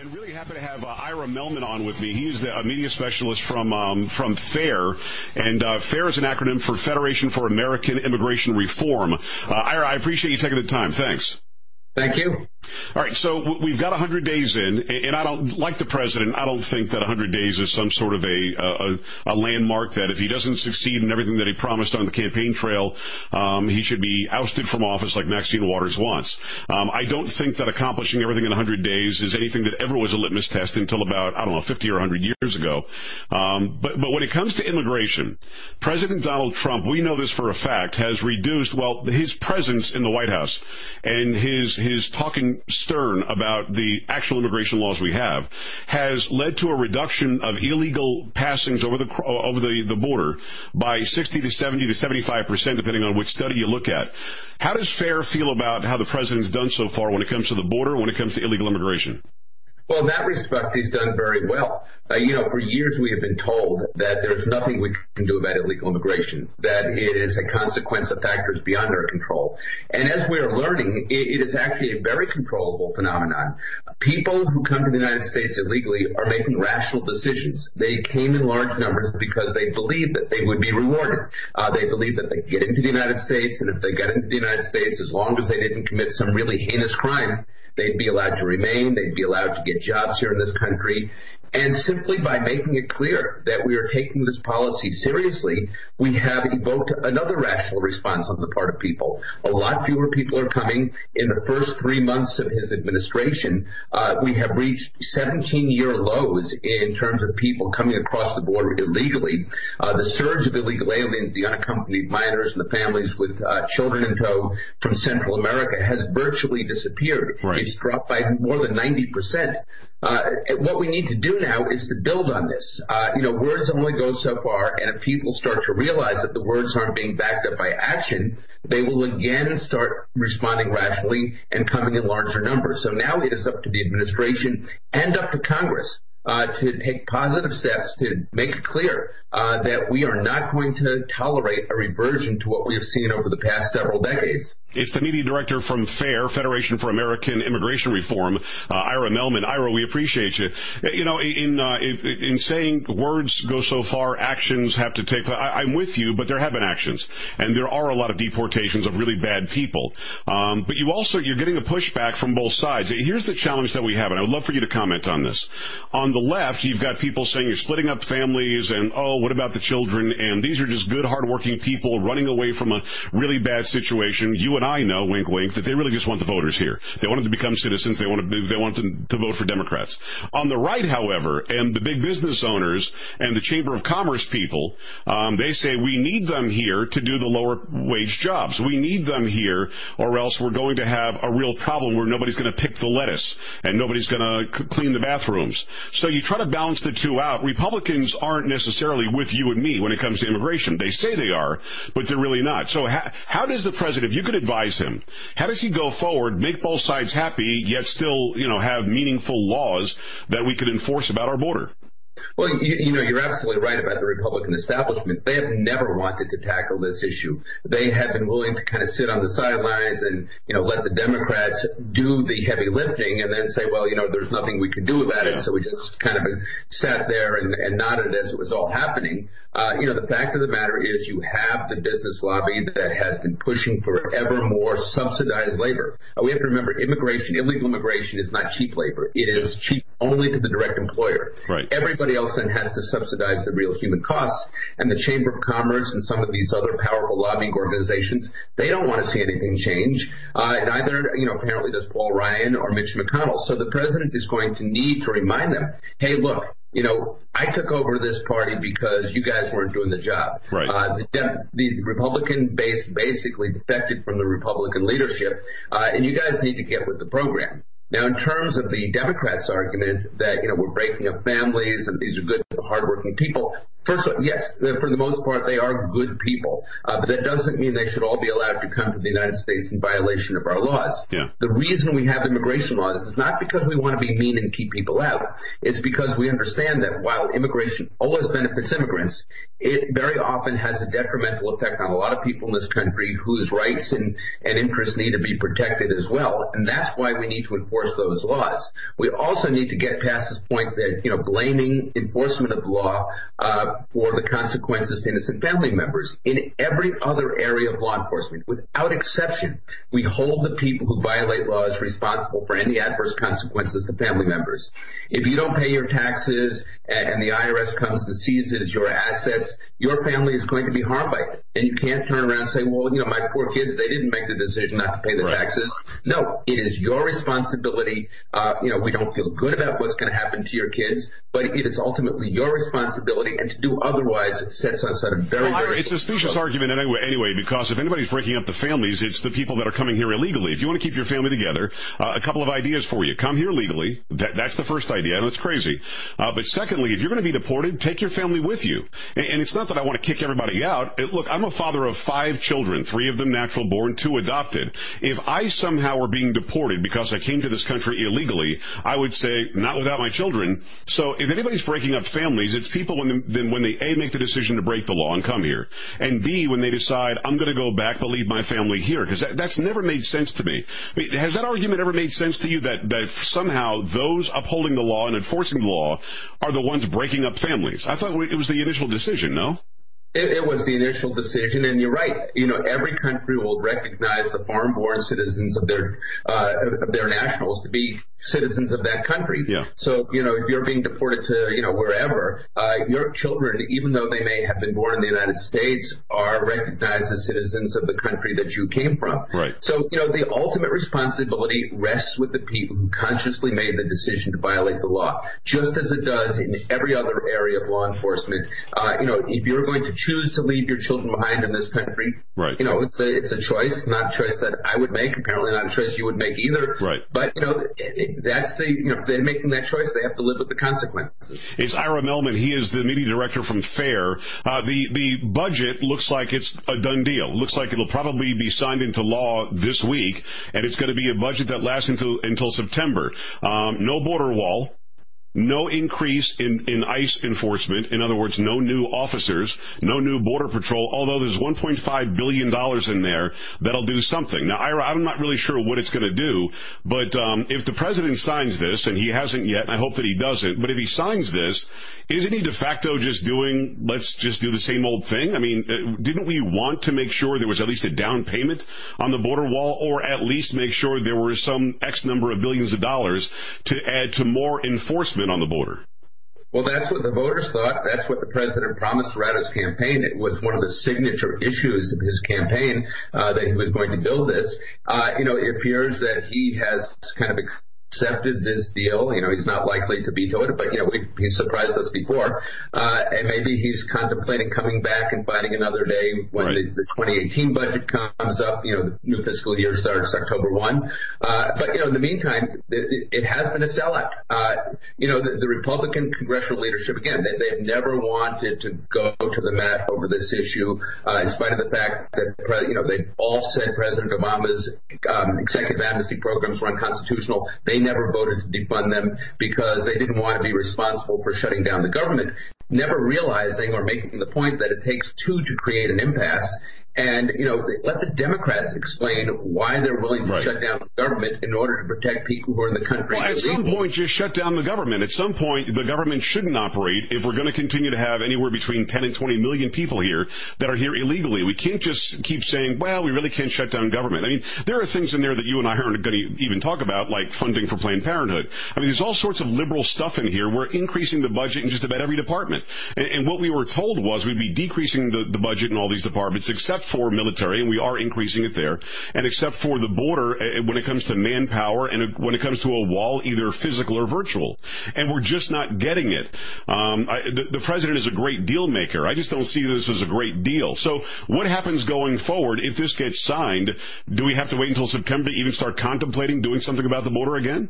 And really happy to have Ira Mehlman on with me. He is a media specialist from FAIR, and FAIR is an acronym for Federation for American Immigration Reform. Ira, I appreciate you taking the time. Thanks. Thank you. All right, so we've got 100 days in, and I don't, like the president, I don't think that 100 days is some sort of a landmark that if he doesn't succeed in everything that he promised on the campaign trail, he should be ousted from office like Maxine Waters wants. I don't think that accomplishing everything in 100 days is anything that ever was a litmus test until about, 50 or 100 years ago. But when it comes to immigration, President Donald Trump, we know this for a fact, has reduced, well, his presence in the White House and his talking stern about the actual immigration laws we have has led to a reduction of illegal passings over the border by 60 to 70 to 75%, depending on which study you look at. How does FAIR feel about how the president's done so far when it comes to the border, when it comes to illegal immigration? Well, in that respect, he's done very well. For years we have been told that there's nothing we can do about illegal immigration, that it is a consequence of factors beyond our control. And as we are learning, it is actually a very controllable phenomenon. People who come to the United States illegally are making rational decisions. They came in large numbers because they believed that they would be rewarded. They believed that they could get into the United States, and if they got into the United States, as long as they didn't commit some really heinous crime, they'd be allowed to remain. They'd be allowed to get jobs here in this country. And simply by making it clear that we are taking this policy seriously, we have evoked another rational response on the part of people. A lot fewer people are coming. In the first 3 months of his administration, we have reached 17-year lows in terms of people coming across the border illegally. The surge of illegal aliens, the unaccompanied minors, and the families with children in tow from Central America has virtually disappeared. Right. It's dropped by more than 90%. What we need to do now is to build on this. Words only go so far, and if people start to realize that the words aren't being backed up by action, they will again start responding rationally and coming in larger numbers. So now it is up to the administration and up to Congress to take positive steps to make it clear that we are not going to tolerate a reversion to what we have seen over the past several decades. It's the media director from FAIR, Federation for American Immigration Reform, Ira Mehlman. Ira, we appreciate you. In saying words go so far, actions have to take. I'm with you, but there have been actions, and there are a lot of deportations of really bad people. But you're getting a pushback from both sides. Here's the challenge that we have, and I would love for you to comment on this. On the left, you've got people saying you're splitting up families, and what about the children? And these are just good, hardworking people running away from a really bad situation. You and I know, wink, wink, that they really just want the voters here. They want them to become citizens. They want them to vote for Democrats. On the right, however, and the big business owners and the Chamber of Commerce people, they say we need them here to do the lower wage jobs. We need them here, or else we're going to have a real problem where nobody's going to pick the lettuce and nobody's going to clean the bathrooms. So you try to balance the two out. Republicans aren't necessarily with you and me when it comes to immigration. They say they are, but they're really not. So how does the president, if you could advise him, how does he go forward, make both sides happy, yet still, have meaningful laws that we could enforce about our border? Well, you're absolutely right about the Republican establishment. They have never wanted to tackle this issue. They have been willing to kind of sit on the sidelines and, let the Democrats do the heavy lifting and then say, well, there's nothing we could do about it. So we just kind of sat there and nodded as it was all happening. The fact of the matter is you have the business lobby that has been pushing for ever more subsidized labor. We have to remember illegal immigration is not cheap labor. It is cheap only to the direct employer. Right. Everybody else then has to subsidize the real human costs. And the Chamber of Commerce and some of these other powerful lobbying organizations, they don't want to see anything change. Neither, apparently does Paul Ryan or Mitch McConnell. So the president is going to need to remind them, hey, look, I took over this party because you guys weren't doing the job. Right. The Republican base basically defected from the Republican leadership, and you guys need to get with the program. Now, in terms of the Democrats' argument that, we're breaking up families and these are good, hardworking people, First of all, yes, for the most part, they are good people. But that doesn't mean they should all be allowed to come to the United States in violation of our laws. Yeah. The reason we have immigration laws is not because we want to be mean and keep people out. It's because we understand that while immigration always benefits immigrants, it very often has a detrimental effect on a lot of people in this country whose rights and interests need to be protected as well. And that's why we need to enforce those laws. We also need to get past this point that, you know, blaming enforcement of the law for the consequences to innocent family members. In every other area of law enforcement, without exception, we hold the people who violate laws responsible for any adverse consequences to family members. If you don't pay your taxes and the IRS comes and seizes your assets, your family is going to be harmed by it. And you can't turn around and say, well, you know, my poor kids, they didn't make the decision not to pay the taxes. No, it is your responsibility. You know, we don't feel good about what's going to happen to your kids, but it is ultimately your responsibility, and to do otherwise sets us at a very, very it's a specious argument anyway, because if anybody's breaking up the families, it's the people that are coming here illegally. If you want to keep your family together, a couple of ideas for you. Come here legally. That's the first idea. I know it's crazy. But secondly, if you're going to be deported, take your family with you. And it's not that I want to kick everybody out. Look, I'm a father of 5 children, 3 of them natural born, 2 adopted. If I somehow were being deported because I came to this country illegally, I would say, not without my children. So if anybody's breaking up families, it's people when they A, make the decision to break the law and come here, and B, when they decide, I'm going to go back but leave my family here, because that's never made sense to me. I mean, has that argument ever made sense to you that somehow those upholding the law and enforcing the law are the ones breaking up families? I thought it was the initial decision, no? It was the initial decision, and you're right. You know, every country will recognize the foreign-born citizens of their nationals to be citizens of that country. Yeah. So, you know, if you're being deported to, you know, wherever, your children, even though they may have been born in the United States, are recognized as citizens of the country that you came from. Right. So, you know, the ultimate responsibility rests with the people who consciously made the decision to violate the law, just as it does in every other area of law enforcement. You know, if you're going to choose to leave your children behind in this country, right, you know, it's a choice, not a choice that I would make, apparently not a choice you would make either. Right. But, you know, that's the, you know, they're making that choice. They have to live with the consequences. It's Ira Mehlman. He is the media director from FAIR. The budget looks like it's a done deal. Looks like it'll probably be signed into law this week, and it's going to be a budget that lasts until September. No border wall. No increase in ICE enforcement. In other words, no new officers, no new border patrol, although there's $1.5 billion in there that'll do something. Now, Ira, I'm not really sure what it's going to do, but if the president signs this, and he hasn't yet, and I hope that he doesn't, but if he signs this, isn't he de facto just doing, let's just do the same old thing? I mean, didn't we want to make sure there was at least a down payment on the border wall, or at least make sure there were some X number of billions of dollars to add to more enforcement on the border? Well, that's what the voters thought. That's what the president promised throughout his campaign. It was one of the signature issues of his campaign that he was going to build this. You know, it appears that he has kind of accepted this deal. You know, he's not likely to veto it, but, you know, he surprised us before. And maybe he's contemplating coming back and finding another day when the 2018 budget comes up. You know, the new fiscal year starts October 1. But, you know, in the meantime, it has been a sellout. You know, the Republican congressional leadership, again, they've never wanted to go to the mat over this issue, in spite of the fact that, you know, they've all said President Obama's executive amnesty programs were unconstitutional. They never voted to defund them because they didn't want to be responsible for shutting down the government, never realizing or making the point that it takes two to create an impasse. And, you know, let the Democrats explain why they're willing to shut down the government in order to protect people who are in the country. Well, at some point, just shut down the government. At some point, the government shouldn't operate if we're going to continue to have anywhere between 10 and 20 million people here that are here illegally. We can't just keep saying, well, we really can't shut down government. I mean, there are things in there that you and I aren't going to even talk about, like funding for Planned Parenthood. I mean, there's all sorts of liberal stuff in here. We're increasing the budget in just about every department. And what we were told was we'd be decreasing the budget in all these departments except for military, and we are increasing it there, and except for the border when it comes to manpower and when it comes to a wall, either physical or virtual. And we're just not getting it. The president is a great deal maker. I just don't see this as a great deal. So what happens going forward if this gets signed? Do we have to wait until September to even start contemplating doing something about the border again?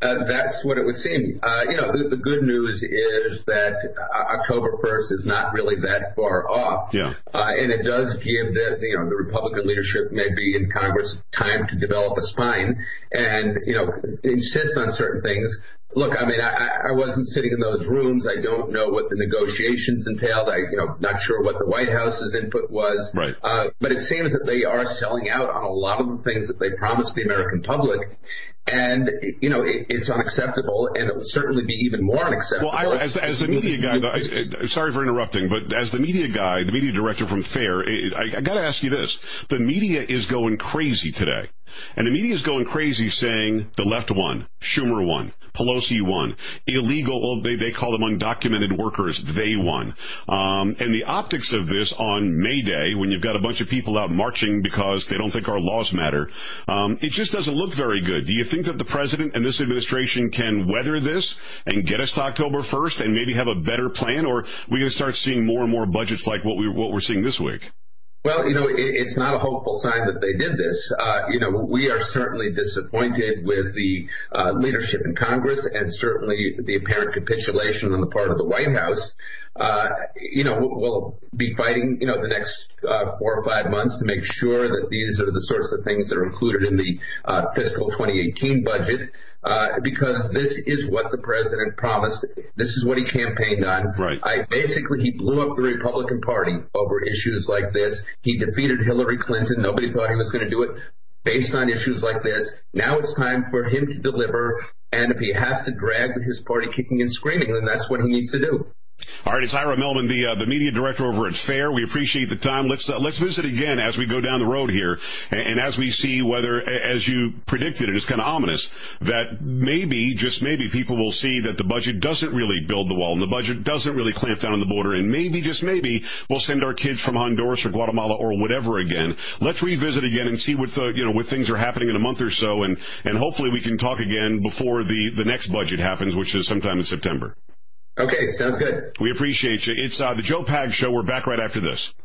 That's what it would seem. The good news is that October 1st is not really that far off. Yeah. And it does give the Republican leadership maybe in Congress time to develop a spine and, insist on certain things. Look, I wasn't sitting in those rooms. I don't know what the negotiations entailed. Not sure what the White House's input was. Right. But it seems that they are selling out on a lot of the things that they promised the American public. And, it's unacceptable, and it will certainly be even more unacceptable. Well, Ira, as the media guy, sorry for interrupting, but as the media guy, the media director from FAIR, I got to ask you this. The media is going crazy today. And the media is going crazy saying the left won, Schumer won, Pelosi won, illegal, they call them undocumented workers, they won. And the optics of this on May Day, when you've got a bunch of people out marching because they don't think our laws matter, it just doesn't look very good. Do you think that the president and this administration can weather this and get us to October 1st and maybe have a better plan, or are we going to start seeing more and more budgets like what we're seeing this week? Well, it's not a hopeful sign that they did this. We are certainly disappointed with the leadership in Congress and certainly the apparent capitulation on the part of the White House. We'll be fighting, the next 4 or 5 months to make sure that these are the sorts of things that are included in the fiscal 2018 budget, because this is what the president promised. This is what he campaigned on. Right. Basically, he blew up the Republican Party over issues like this. He defeated Hillary Clinton. Nobody thought he was going to do it based on issues like this. Now it's time for him to deliver, and if he has to drag his party kicking and screaming, then that's what he needs to do. All right, it's Ira Mehlman, the media director over at FAIR. We appreciate the time. Let's visit again as we go down the road here, and as we see whether, as you predicted, and it's kind of ominous, that maybe, just maybe, people will see that the budget doesn't really build the wall, and the budget doesn't really clamp down on the border, and maybe, just maybe, we'll send our kids from Honduras or Guatemala or whatever again. Let's revisit again and see what things are happening in a month or so, and hopefully we can talk again before the next budget happens, which is sometime in September. Okay, sounds good. We appreciate you. It's the Joe Pags Show. We're back right after this.